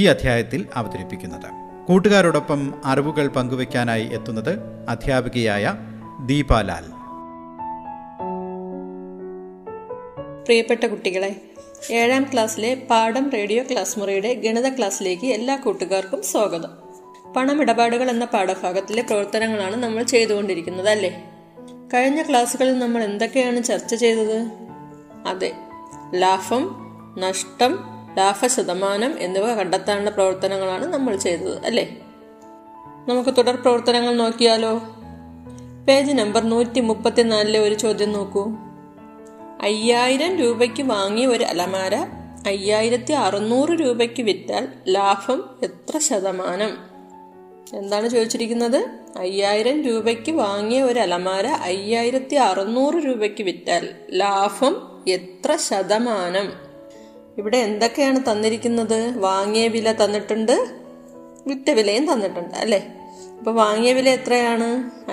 ഈ അധ്യായത്തിൽ അവതരിപ്പിക്കുന്നത്. കൂട്ടുകാരോടൊപ്പം അറിവുകൾ പങ്കുവയ്ക്കാനായി എത്തുന്നത് അധ്യാപികയായ ദീപാലാൽ. പ്രിയപ്പെട്ട കുട്ടികളെ, 7ാം ക്ലാസ്സിലെ പാഠം റേഡിയോ ക്ലാസ് മുറിയുടെ ഗണിത ക്ലാസ്സിലേക്ക് എല്ലാ കൂട്ടുകാർക്കും സ്വാഗതം. പണമിടപാടുകൾ എന്ന പാഠഭാഗത്തിലെ പ്രവർത്തനങ്ങളാണ് നമ്മൾ ചെയ്തുകൊണ്ടിരിക്കുന്നത് അല്ലേ? കഴിഞ്ഞ ക്ലാസ്സുകളിൽ നമ്മൾ എന്തൊക്കെയാണ് ചർച്ച ചെയ്തത്? അതെ, ലാഭം, നഷ്ടം, ലാഭശതമാനം എന്നിവ കണ്ടെത്താനുള്ള പ്രവർത്തനങ്ങളാണ് നമ്മൾ ചെയ്തത് അല്ലേ? നമുക്ക് തുടർ പ്രവർത്തനങ്ങൾ നോക്കിയാലോ? പേജ് നമ്പർ 134-ലെ ഒരു ചോദ്യം നോക്കൂ. 5000 രൂപയ്ക്ക് വാങ്ങിയ ഒരു അലമാര 5600 രൂപയ്ക്ക് വിറ്റാൽ ലാഭം എത്ര ശതമാനം? എന്താണ് ചോദിച്ചിരിക്കുന്നത്? 5000 രൂപയ്ക്ക് വാങ്ങിയ ഒരു അലമാര 5600 രൂപയ്ക്ക് വിറ്റാൽ ലാഭം എത്ര ശതമാനം? ഇവിടെ എന്തൊക്കെയാണ് തന്നിരിക്കുന്നത്? വാങ്ങിയ വില തന്നിട്ടുണ്ട്, വിറ്റ വിലയും തന്നിട്ടുണ്ട് അല്ലേ? അപ്പോൾ വാങ്ങിയ വില എത്രയാണ്?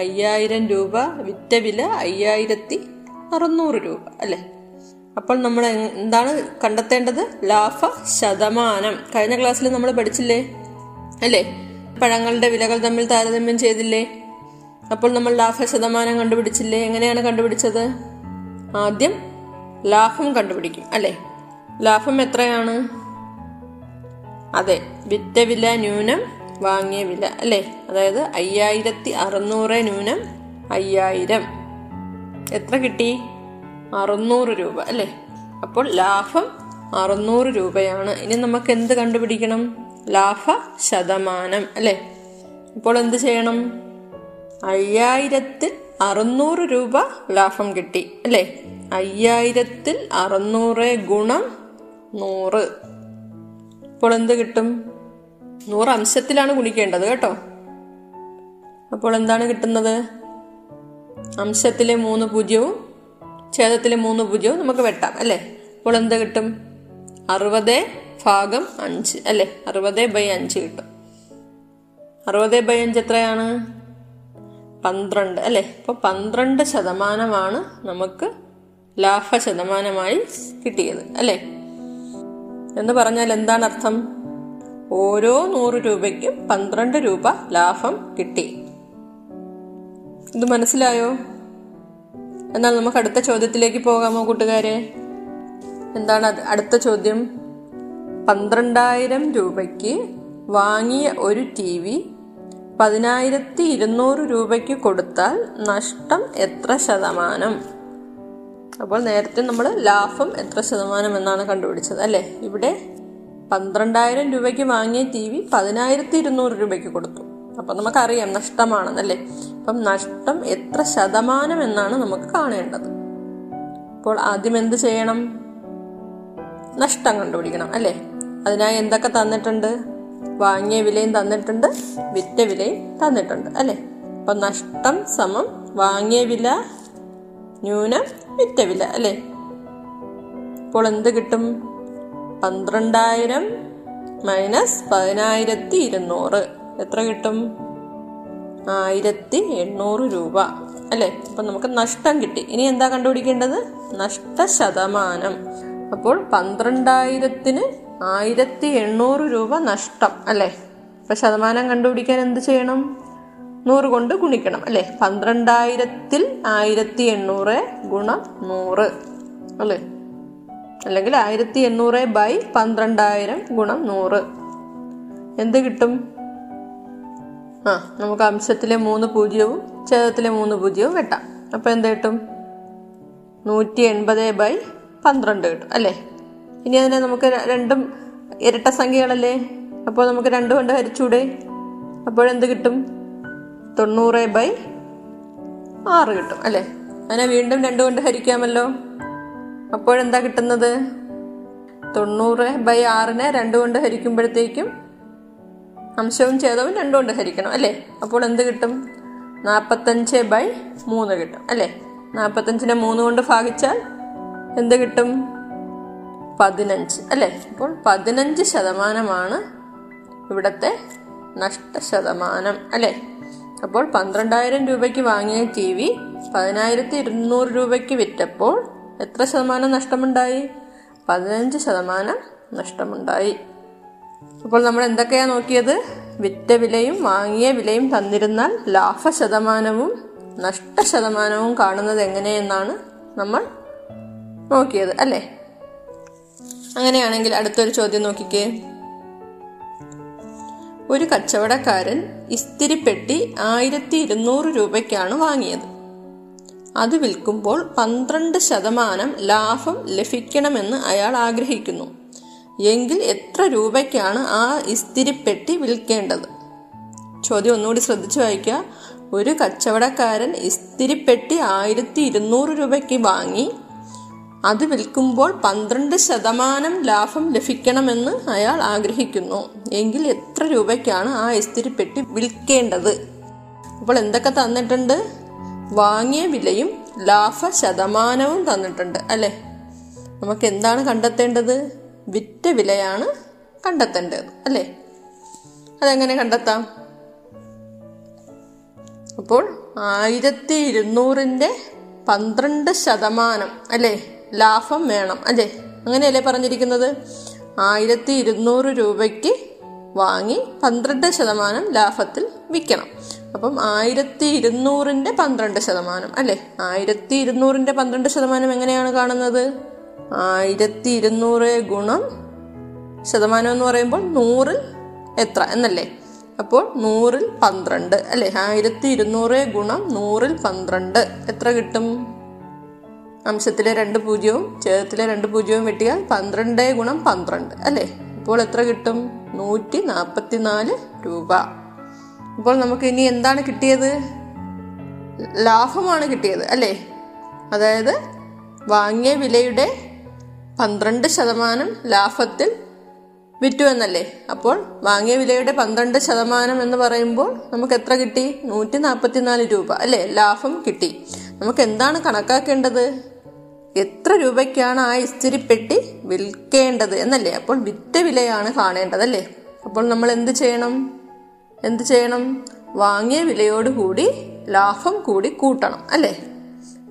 5000 രൂപ. വിറ്റ വില 5600 രൂപ അല്ലേ? അപ്പോൾ നമ്മൾ എന്താണ് കണ്ടെത്തേണ്ടത്? ലാഭ ശതമാനം. കഴിഞ്ഞ ക്ലാസ്സിൽ നമ്മൾ പഠിച്ചില്ലേ അല്ലേ? പഴങ്ങളുടെ വിലകൾ തമ്മിൽ താരതമ്യം ചെയ്തില്ലേ? അപ്പോൾ നമ്മൾ ലാഭ ശതമാനം കണ്ടുപിടിച്ചില്ലേ? എങ്ങനെയാണ് കണ്ടുപിടിച്ചത്? ആദ്യം ലാഭം കണ്ടുപിടിക്കും അല്ലേ? ലാഭം എത്രയാണ്? അതെ, വിറ്റ വില ന്യൂനം വാങ്ങിയ വില അല്ലേ? അതായത് 5600 ന്യൂനം 5000. എത്ര കിട്ടി? 600 രൂപ അല്ലേ? അപ്പോൾ ലാഭം 600 രൂപയാണ്. ഇനി നമുക്ക് എന്ത് കണ്ടുപിടിക്കണം? ലാഭ ശതമാനം അല്ലേ? ഇപ്പോൾ എന്ത് ചെയ്യണം? 5600 രൂപ ലാഭം കിട്ടി അല്ലേ? 5600 ഗുണം 100. അപ്പോൾ എന്ത് കിട്ടും? 100 അംശത്തിലാണ് ഗുണിക്കേണ്ടത് കേട്ടോ. അപ്പോൾ എന്താണ് കിട്ടുന്നത്? അംശത്തിലെ 3 പൂജ്യവും ഛേദത്തിലെ 3 പൂജ്യവും നമുക്ക് വെട്ടാം അല്ലേ? അപ്പോൾ എന്ത് കിട്ടും? 60/5 അല്ലേ? 60/5 കിട്ടും. 60/5 എത്രയാണ്? 12 അല്ലേ? അപ്പോൾ 12% നമുക്ക് ലാഭശതമാനമായി കിട്ടിയത് അല്ലേ? എന്ന് പറഞ്ഞാൽ എന്താണ് അർത്ഥം? ഓരോ 100 രൂപയ്ക്കും 12 രൂപ ലാഭം കിട്ടി. ഇത് മനസ്സിലായോ? എന്നാൽ നമുക്ക് അടുത്ത ചോദ്യത്തിലേക്ക് പോകാമോ കൂട്ടുകാരെ? എന്താണ് അടുത്ത ചോദ്യം? 12,000 രൂപയ്ക്ക് വാങ്ങിയ ഒരു TV 10200 രൂപയ്ക്ക് കൊടുത്താൽ നഷ്ടം എത്ര ശതമാനം? അപ്പോൾ നേരത്തെ നമ്മൾ ലാഭം എത്ര ശതമാനം എന്നാണ് കണ്ടുപിടിച്ചത് അല്ലേ? ഇവിടെ 12,000 രൂപയ്ക്ക് വാങ്ങിയ TV 10200 രൂപയ്ക്ക് കൊടുത്തു. അപ്പം നമുക്കറിയാം നഷ്ടമാണെന്നല്ലേ? അപ്പം നഷ്ടം എത്ര ശതമാനം എന്നാണ് നമുക്ക് കാണേണ്ടത്. അപ്പോൾ ആദ്യം എന്ത് ചെയ്യണം? നഷ്ടം കണ്ടുപിടിക്കണം അല്ലേ? അതിനായി എന്തൊക്കെ തന്നിട്ടുണ്ട്? വാങ്ങിയ വിലയും തന്നിട്ടുണ്ട്, വിറ്റ വിലയും തന്നിട്ടുണ്ട് അല്ലേ? അപ്പം നഷ്ടം സമം വാങ്ങിയ വില ന്യൂനം വിറ്റ വില അല്ലേ? അപ്പോൾ എന്ത് കിട്ടും? 12,000 മൈനസ് 10200 എത്ര കിട്ടും? 1800 രൂപ അല്ലേ? അപ്പം നമുക്ക് നഷ്ടം കിട്ടി. ഇനി എന്താ കണ്ടുപിടിക്കേണ്ടത്? നഷ്ടശതമാനം. അപ്പോൾ 12,000-ന് 1800 രൂപ നഷ്ടം അല്ലേ? അപ്പൊ ശതമാനം കണ്ടുപിടിക്കാൻ എന്ത് ചെയ്യണം? 100 കൊണ്ട് ഗുണിക്കണം അല്ലേ? 12,000 ൽ 1800 ഗുണം 100 അല്ലേ? അല്ലെങ്കിൽ 1800/12000 ഗുണം 100 എന്ത് കിട്ടും? നമുക്ക് അംശത്തിലെ 3 പൂജ്യവും ഛേദത്തിലെ 3 പൂജ്യവും വെട്ടാം. അപ്പൊ എന്ത് കിട്ടും? 180/12 കിട്ടും അല്ലേ? ഇനി അതിനെ നമുക്ക് രണ്ടും ഇരട്ട സംഖ്യകളല്ലേ? അപ്പോൾ നമുക്ക് 2 കൊണ്ട് ഹരിച്ചൂടെ? അപ്പോഴെന്ത് കിട്ടും? 90/6 കിട്ടും അല്ലേ? അതിനെ വീണ്ടും 2 കൊണ്ട് ഹരിക്കാമല്ലോ. അപ്പോഴെന്താ കിട്ടുന്നത്? 90/6-നെ 2 കൊണ്ട് ഹരിക്കുമ്പോഴത്തേക്കും അംശവും ഛേദവും രണ്ടും കൊണ്ട് ഹരിക്കണം അല്ലേ. അപ്പോൾ എന്ത് കിട്ടും? 45/3 കിട്ടും അല്ലേ. 45നെ 3 കൊണ്ട് ഭാഗിച്ചാൽ എന്ത് കിട്ടും? 15 അല്ലേ. അപ്പോൾ 15% ഇവിടുത്തെ നഷ്ടശതമാനം അല്ലേ. അപ്പോൾ 12,000 രൂപയ്ക്ക് വാങ്ങിയ ടി വി 10,200 രൂപയ്ക്ക് വിറ്റപ്പോൾ എത്ര ശതമാനം നഷ്ടമുണ്ടായി? 15% നഷ്ടമുണ്ടായി. അപ്പോൾ നമ്മൾ എന്തൊക്കെയാണ് നോക്കിയത്? വിറ്റ വിലയും വാങ്ങിയ വിലയും തന്നിരുന്നാൽ ലാഭശതമാനവും നഷ്ടശതമാനവും കാണുന്നത് എങ്ങനെയെന്നാണ് നമ്മൾ നോക്കിയത് അല്ലേ. അങ്ങനെയാണെങ്കിൽ അടുത്തൊരു ചോദ്യം നോക്കിക്കേ. ഒരു കച്ചവടക്കാരൻ ഇസ്തിരിപ്പെട്ടി 1,200 രൂപയ്ക്കാണ് വാങ്ങിയത്. അത് വിൽക്കുമ്പോൾ 12% ലാഭം ലഭിക്കണമെന്ന് അയാൾ ആഗ്രഹിക്കുന്നു. എങ്കിൽ എത്ര രൂപയ്ക്കാണ് ആ ഇസ്തിരിപ്പെട്ടി വിൽക്കേണ്ടത്? ചോദ്യം ഒന്നുകൂടി ശ്രദ്ധിച്ചു വായിക്കുക. ഒരു കച്ചവടക്കാരൻ ഇസ്തിരിപ്പെട്ടി 1,200 രൂപയ്ക്ക് വാങ്ങി. അത് വിൽക്കുമ്പോൾ 12% ലാഭം ലഭിക്കണമെന്ന് അയാൾ ആഗ്രഹിക്കുന്നു. എങ്കിൽ എത്ര രൂപയ്ക്കാണ് ആ ഇസ്തിരിപ്പെട്ടി വിൽക്കേണ്ടത്? അപ്പോൾ എന്തൊക്കെ തന്നിട്ടുണ്ട്? വാങ്ങിയ വിലയും ലാഭശതമാനവും തന്നിട്ടുണ്ട് അല്ലേ. നമുക്ക് എന്താണ് കണ്ടെത്തേണ്ടത്? വിറ്റ വിലയാണ് കണ്ടെത്തേണ്ടത് അല്ലേ. അതെങ്ങനെ കണ്ടെത്താം? അപ്പോൾ 1,200ന്റെ 12% അല്ലേ ലാഭം വേണം അല്ലേ. അങ്ങനെയല്ലേ പറഞ്ഞിരിക്കുന്നത്? 1,200 രൂപയ്ക്ക് വാങ്ങി 12% ലാഭത്തിൽ വിൽക്കണം. അപ്പം 1,200ന്റെ 12% അല്ലേ. 1,200ന്റെ 12% എങ്ങനെയാണ് കാണുന്നത്? 1,200 ഗുണം ശതമാനം എന്ന് പറയുമ്പോൾ 100 എത്ര എന്നല്ലേ. അപ്പോൾ 100 ൽ 12 അല്ലേ. 1,200 ഗുണം 100 ൽ 12 എത്ര കിട്ടും? അംശത്തിലെ 2 പൂജ്യവും ഛേദത്തിലെ 2 പൂജ്യവും വെട്ടിയാൽ 12 ഗുണം 12 അല്ലേ. അപ്പോൾ എത്ര കിട്ടും? 144 രൂപ. അപ്പോൾ നമുക്ക് ഇനി എന്താണ് കിട്ടിയത്? ലാഭമാണ് കിട്ടിയത് അല്ലേ. അതായത് വാങ്ങിയ വിലയുടെ 12% ലാഭത്തിൽ വിറ്റു എന്നല്ലേ. അപ്പോൾ വാങ്ങിയ വിലയുടെ 12% എന്ന് പറയുമ്പോൾ നമുക്ക് എത്ര കിട്ടി? 144 രൂപ അല്ലേ. ലാഭം കിട്ടി. നമുക്ക് എന്താണ് കണക്കാക്കേണ്ടത്? എത്ര രൂപയ്ക്കാണ് ആ ഇസ്തിരിപ്പെട്ടി വിൽക്കേണ്ടത് എന്നല്ലേ. അപ്പോൾ വിറ്റ വിലയാണ് കാണേണ്ടത് അല്ലേ. അപ്പോൾ നമ്മൾ എന്ത് ചെയ്യണം? വാങ്ങിയ വിലയോട് കൂടി ലാഭം കൂടി കൂട്ടണം അല്ലേ.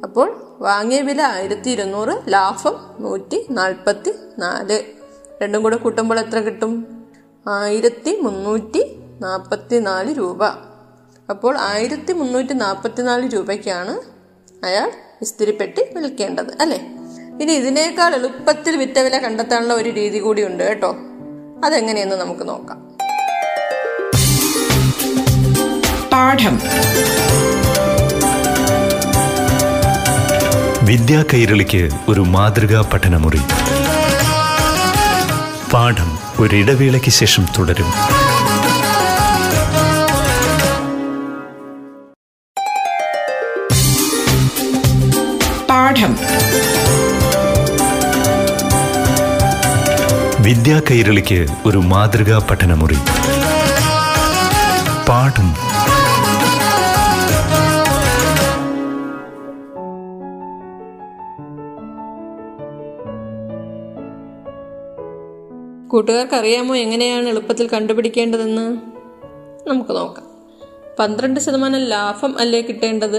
അപ്പോൾ വാങ്ങിയ വില 1,200, ലാഭം 144. രണ്ടും കൂടെ കൂട്ടുമ്പോൾ എത്ര കിട്ടും? 1,344 രൂപ. അപ്പോൾ 1,344 രൂപയ്ക്കാണ് അയാൾ ഇസ്തിരിപ്പെട്ടി വിൽക്കേണ്ടത് അല്ലേ. ഇനി ഇതിനേക്കാൾ എളുപ്പത്തിൽ വിറ്റ വില കണ്ടെത്താനുള്ള ഒരു രീതി കൂടി ഉണ്ട് കേട്ടോ. അതെങ്ങനെയെന്ന് നമുക്ക് നോക്കാം. പാഠം വിദ്യാ കൈരളിക്ക് ഒരു മാതൃകാ പഠനമുറി. പാഠം ഒരിടവേളയ്ക്ക് ശേഷം തുടരും. പാഠം വിദ്യാ കൈരളിക്ക് ഒരു മാതൃകാ പഠനമുറി. പാഠം കൂട്ടുകാർക്ക് അറിയാമോ എങ്ങനെയാണ് എളുപ്പത്തിൽ കണ്ടുപിടിക്കേണ്ടതെന്ന്? നമുക്ക് നോക്കാം. 12% ലാഭം അല്ലേ കിട്ടേണ്ടത്?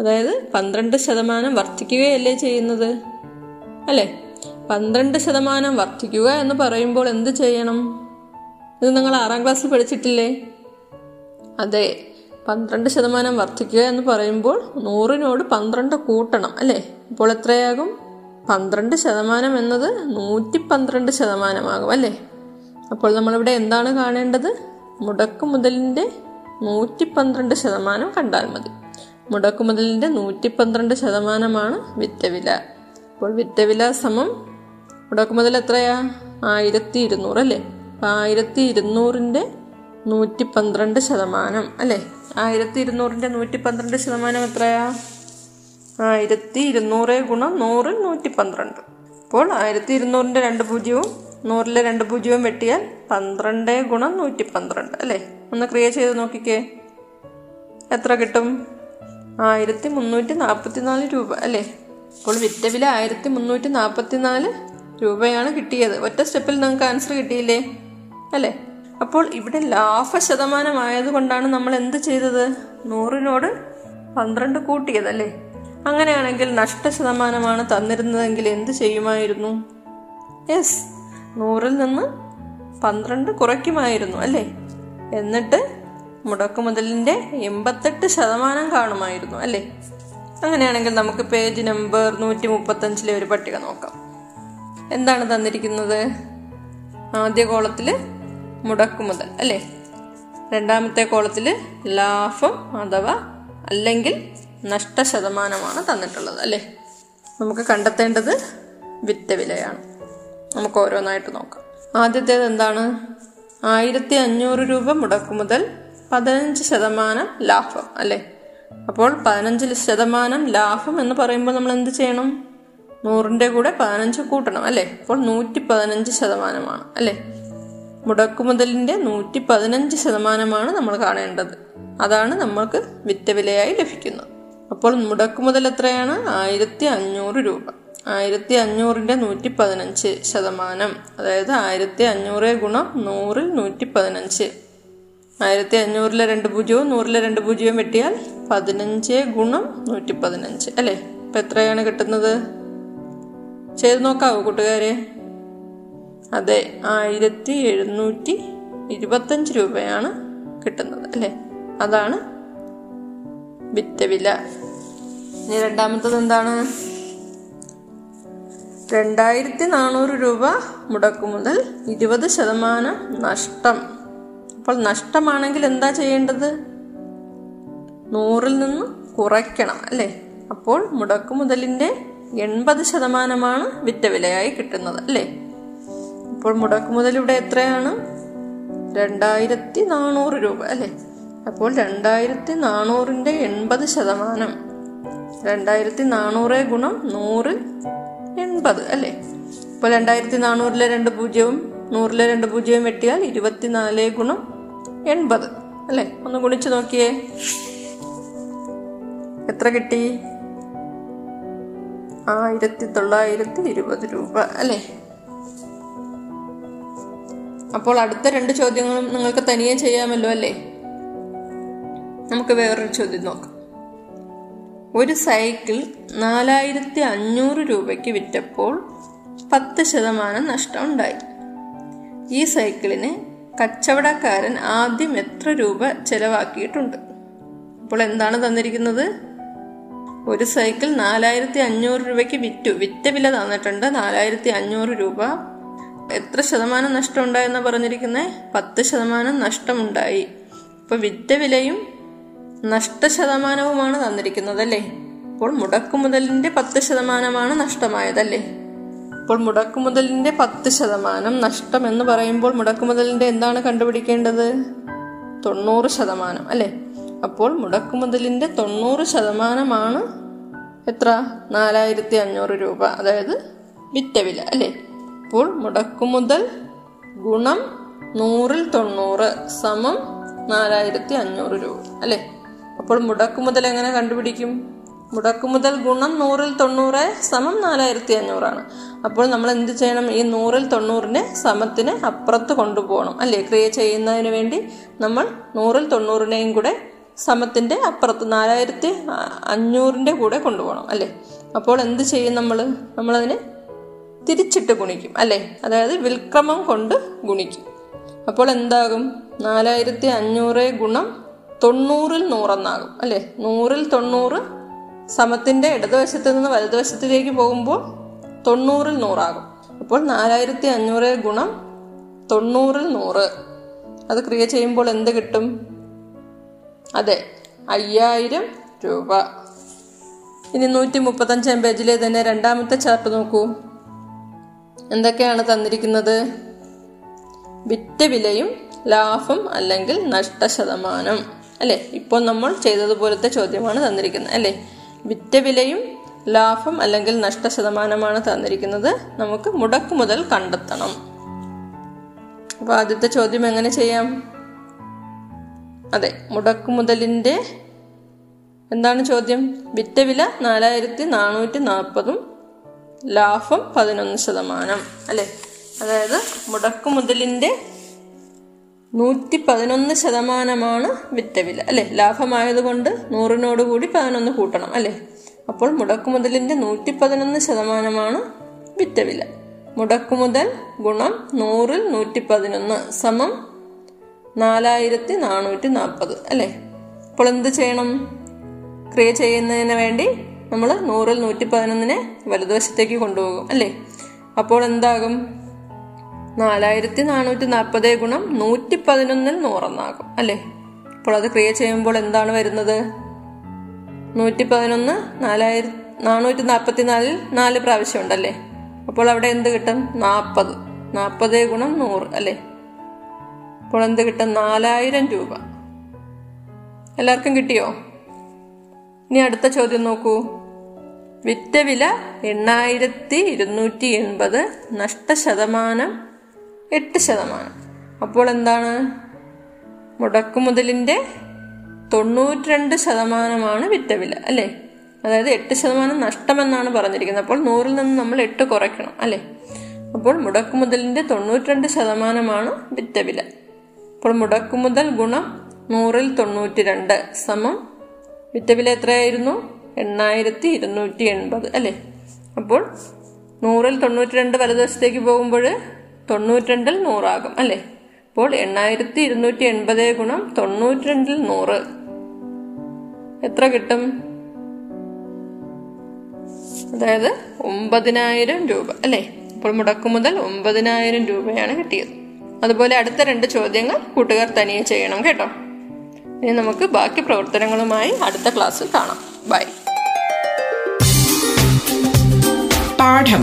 അതായത് 12% വർദ്ധിക്കുകയല്ലേ ചെയ്യുന്നത് അല്ലേ. 12% വർദ്ധിക്കുക എന്ന് പറയുമ്പോൾ എന്ത് ചെയ്യണം? ഇത് നിങ്ങൾ 6ാം ക്ലാസ്സിൽ പഠിച്ചിട്ടില്ലേ? അതെ, 12% വർദ്ധിക്കുക എന്ന് പറയുമ്പോൾ 100നോട് 12 കൂട്ടണം അല്ലേ. അപ്പോൾ എത്രയാകും? 12% എന്നത് 112% അല്ലേ. അപ്പോൾ നമ്മളിവിടെ എന്താണ് കാണേണ്ടത്? മുടക്കുമുതലിൻ്റെ 112% കണ്ടാൽ മതി. മുടക്കുമുതലിൻ്റെ 112% വിറ്റവില. അപ്പോൾ വിറ്റവില സമം മുടക്കുമുതൽ എത്രയാ? 1,200 അല്ലേ. അപ്പം 1,200ന്റെ 112% അല്ലേ. 1,200ന്റെ 112% എത്രയാ? 1,200 ഗുണം 100 112. അപ്പോൾ 1,200ന്റെ 2 പൂജ്യവും നൂറിൽ 2 പൂജ്യവും വെട്ടിയാൽ 12 × 112 അല്ലേ? ഒന്ന് ക്രിയ ചെയ്ത് നോക്കിക്കേ, എത്ര കിട്ടും? 1344 രൂപ അല്ലേ? അപ്പോൾ വിറ്റ വില 1344 രൂപയാണ് കിട്ടിയത്. ഒറ്റ സ്റ്റെപ്പിൽ നമുക്ക് ആൻസർ കിട്ടിയില്ലേ അല്ലേ? അപ്പോൾ ഇവിടെ ലാഭശതമാനമായത് കൊണ്ടാണ് നമ്മൾ എന്ത് ചെയ്തത്? 100നോട് 12 കൂട്ടിയതല്ലേ? അങ്ങനെയാണെങ്കിൽ നഷ്ടശതമാനമാണ് തന്നിരുന്നതെങ്കിൽ എന്ത് ചെയ്യുമായിരുന്നു? യെസ്, 100ൽ നിന്ന് 12 കുറയ്ക്കുമായിരുന്നു അല്ലേ? എന്നിട്ട് മുടക്കുമുതലിൻ്റെ 88% കാണുമായിരുന്നു അല്ലേ? അങ്ങനെയാണെങ്കിൽ നമുക്ക് പേജ് നമ്പർ 135-ലെ ഒരു പട്ടിക നോക്കാം. എന്താണ് തന്നിരിക്കുന്നത്? ആദ്യ കോളത്തിൽ മുടക്കുമുതൽ അല്ലേ, രണ്ടാമത്തെ കോളത്തിൽ ലാഭം അഥവാ അല്ലെങ്കിൽ നഷ്ടശതമാനമാണ് തന്നിട്ടുള്ളത് അല്ലേ? നമുക്ക് കണ്ടെത്തേണ്ടത് വിറ്റവിലയാണ്. നമുക്ക് ഓരോന്നായിട്ട് നോക്കാം. ആദ്യത്തേത് എന്താണ്? 1500 രൂപ മുടക്കുമുതൽ, 15% ലാഭം അല്ലേ? അപ്പോൾ 15% ലാഭം എന്ന് പറയുമ്പോൾ നമ്മൾ എന്ത് ചെയ്യണം? 100ൻ്റെ കൂടെ 15 കൂട്ടണം അല്ലേ? അപ്പോൾ 115% അല്ലേ? മുടക്കുമുതലിൻ്റെ 115% നമ്മൾ കാണേണ്ടത്. അതാണ് നമ്മൾക്ക് വിറ്റവിലയായി ലഭിക്കുന്നത്. അപ്പോൾ മുടക്കുമുതൽ എത്രയാണ്? 1500 രൂപ. 1500ൻ്റെ 115%, അതായത് 1500 × 100 115. 1500ലെ 2 പൂജ്യവും 100ലെ 2 പൂജ്യവും വെട്ടിയാൽ 15 × 115 അല്ലേ? ഇപ്പം എത്രയാണ് കിട്ടുന്നത്? ചെയ്ത് നോക്കാവോ കൂട്ടുകാരെ? അതെ, 1725 രൂപയാണ് കിട്ടുന്നത് അല്ലേ? അതാണ് വിറ്റവില. ഇനി രണ്ടാമത്തത് എന്താണ്? 2400 രൂപ മുടക്കുമുതൽ, 20% നഷ്ടം. അപ്പോൾ നഷ്ടമാണെങ്കിൽ എന്താ ചെയ്യേണ്ടത്? 100ൽ നിന്ന് കുറയ്ക്കണം അല്ലേ? അപ്പോൾ മുടക്കുമുതലിൻ്റെ 80% വിറ്റവിലയായി കിട്ടുന്നത് അല്ലേ? അപ്പോൾ മുടക്കുമുതൽ ഇവിടെ എത്രയാണ്? 2400 രൂപ അല്ലേ? അപ്പോൾ 2400ൻ്റെ 80%, 2400 × 100 80 അല്ലേ? അപ്പോൾ 2400ലെ 2 പൂജ്യവും 100ലെ 2 പൂജ്യവും വെട്ടിയാൽ 24 × 80 അല്ലേ? ഒന്ന് ഗുണിച്ച് നോക്കിയേ, എത്ര കിട്ടി? 1920 രൂപ അല്ലേ? അപ്പോൾ അടുത്ത 2 ചോദ്യങ്ങളും നിങ്ങൾക്ക് തനിയെ ചെയ്യാമല്ലോ അല്ലേ? നമുക്ക് വേറൊരു ചോദ്യം നോക്കാം. ഒരു സൈക്കിൾ 4500 രൂപയ്ക്ക് വിറ്റപ്പോൾ 10% നഷ്ടം ഉണ്ടായി. ഈ സൈക്കിളിന് കച്ചവടക്കാരൻ ആദ്യം എത്ര രൂപ ചെലവാക്കിയിട്ടുണ്ട്? അപ്പോൾ എന്താണ് തന്നിരിക്കുന്നത്? ഒരു സൈക്കിൾ 4500 രൂപയ്ക്ക് വിറ്റു. വിറ്റ വില തന്നിട്ടുണ്ട് 4500 രൂപ. എത്ര ശതമാനം നഷ്ടം ഉണ്ടായെന്ന് പറഞ്ഞിരിക്കുന്നത്? 10% നഷ്ടമുണ്ടായി. അപ്പോൾ വിറ്റ വിലയും നഷ്ടശതമാനവുമാണ് തന്നിരിക്കുന്നത് അല്ലേ? അപ്പോൾ മുടക്കുമുതലിൻ്റെ 10% നഷ്ടമായതല്ലേ? അപ്പോൾ മുടക്കുമുതലിൻ്റെ 10% നഷ്ടം എന്ന് പറയുമ്പോൾ മുടക്കുമുതലിൻ്റെ എന്താണ് കണ്ടുപിടിക്കേണ്ടത്? 90% അല്ലേ? അപ്പോൾ മുടക്കുമുതലിൻ്റെ 90% എത്ര? 4500 രൂപ, അതായത് വിറ്റവില അല്ലേ? അപ്പോൾ മുടക്കുമുതൽ ഗുണം 100ൽ 90 4500 രൂപ അല്ലേ? അപ്പോൾ മുടക്കുമുതൽ എങ്ങനെ കണ്ടുപിടിക്കും? മുടക്കുമുതൽ ഗുണം 100ൽ 90 = 4500. അപ്പോൾ നമ്മൾ എന്ത് ചെയ്യണം? ഈ 100ൽ 90നെ സമത്തിന് അപ്പുറത്ത് കൊണ്ടുപോകണം അല്ലേ? ക്രിയ ചെയ്യുന്നതിന് വേണ്ടി നമ്മൾ 100ൽ 90നെയും കൂടെ സമത്തിൻ്റെ അപ്പുറത്ത് 4500ൻ്റെ കൂടെ കൊണ്ടുപോകണം അല്ലേ? അപ്പോൾ എന്ത് ചെയ്യും? നമ്മളതിനെ തിരിച്ചിട്ട് ഗുണിക്കും അല്ലേ? അതായത് വിൽക്രമം കൊണ്ട് ഗുണിക്കും. അപ്പോൾ എന്താകും? 4500 × 90ൽ 100 അല്ലേ? 100ൽ 90 സമത്തിൻ്റെ ഇടതുവശത്ത് നിന്ന് വലതുവശത്തിലേക്ക് പോകുമ്പോൾ 90ൽ 100. അപ്പോൾ 4500 × 90ൽ 100 അത് ക്രിയ ചെയ്യുമ്പോൾ എന്ത് കിട്ടും? അതെ, 5000 രൂപ. ഇനി 135-ാം പേജിലെ തന്നെ രണ്ടാമത്തെ ചാർട്ട് നോക്കൂ. എന്തൊക്കെയാണ് തന്നിരിക്കുന്നത്? വിറ്റ വിലയും ലാഭം അല്ലെങ്കിൽ നഷ്ടശതമാനം അല്ലേ? ഇപ്പോൾ നമ്മൾ ചെയ്തതുപോലത്തെ ചോദ്യമാണ് തന്നിരിക്കുന്നത് അല്ലേ? വിറ്റ വിലയും ലാഭം അല്ലെങ്കിൽ നഷ്ടശതമാനമാണ് തന്നിരിക്കുന്നത്. നമുക്ക് മുടക്കുമുതൽ കണ്ടെത്തണം. അപ്പോൾ ആദ്യത്തെ ചോദ്യം എങ്ങനെ ചെയ്യാം? അതെ, മുടക്കുമുതലിൻ്റെ എന്താണ് ചോദ്യം? വിറ്റവില 4440 ലാഭം 11%, അല്ലേ? അതായത് മുടക്കുമുതലിൻ്റെ 111% വിറ്റവില, അല്ലേ? ലാഭമായതുകൊണ്ട് 100നോടുകൂടി 11 കൂട്ടണം, അല്ലേ? അപ്പോൾ മുടക്കുമുതലിൻ്റെ 111% വിറ്റവില. മുടക്കുമുതൽ ഗുണം 100ൽ 111 സമം 4440, അല്ലേ? അപ്പോൾ എന്ത് ചെയ്യണം? ക്രിയ ചെയ്യുന്നതിന് വേണ്ടി നമ്മൾ 100ൽ 111 വലതുവശത്തേക്ക് കൊണ്ടുപോകും, അല്ലേ? അപ്പോൾ എന്താകും? 4440 ഗുണം 111 അല്ലേ? അപ്പോൾ അത് ക്രിയ ചെയ്യുമ്പോൾ എന്താണ് വരുന്നത്? 111 444 4 പ്രാവശ്യം ഉണ്ടല്ലേ? അപ്പോൾ അവിടെ എന്ത് കിട്ടും? 40 ഗുണം 100 അല്ലേ? അപ്പോൾ എന്ത് കിട്ടും? 4000 രൂപ. എല്ലാവർക്കും കിട്ടിയോ? ഇനി അടുത്ത ചോദ്യം നോക്കൂ. വിറ്റവില 8280, നഷ്ടശതമാനം 8%. അപ്പോൾ എന്താണ്? മുടക്കുമുതലിൻ്റെ 92% വിറ്റവില, അല്ലേ? അതായത് 8% നഷ്ടമെന്നാണ് പറഞ്ഞിരിക്കുന്നത്. അപ്പോൾ 100ൽ നിന്ന് നമ്മൾ 8 കുറയ്ക്കണം, അല്ലേ? അപ്പോൾ മുടക്കുമുതലിൻ്റെ 92% വിറ്റവില. അപ്പോൾ മുടക്കുമുതൽ ഗുണം 100ൽ 92 സമം വിറ്റവില എത്രയായിരുന്നു? 8280, അല്ലേ? അപ്പോൾ 100ൽ 92 വലതുവശത്തേക്ക് പോകുമ്പോൾ 92ൽ 100 അല്ലേ? അപ്പോൾ 8280 ഗുണം 92ൽ 100 എത്ര കിട്ടും? അതായത് 9000 രൂപ, അല്ലേ? അപ്പോൾ മുടക്കുമുതൽ 9000 രൂപയാണ് കിട്ടിയത്. അതുപോലെ അടുത്ത 2 ചോദ്യങ്ങൾ കൂട്ടുകാർ തനിയെ ചെയ്യണം കേട്ടോ. ഇനി നമുക്ക് ബാക്കി പ്രവർത്തനങ്ങളുമായി അടുത്ത ക്ലാസ്സിൽ കാണാം. ബൈ. പാഠം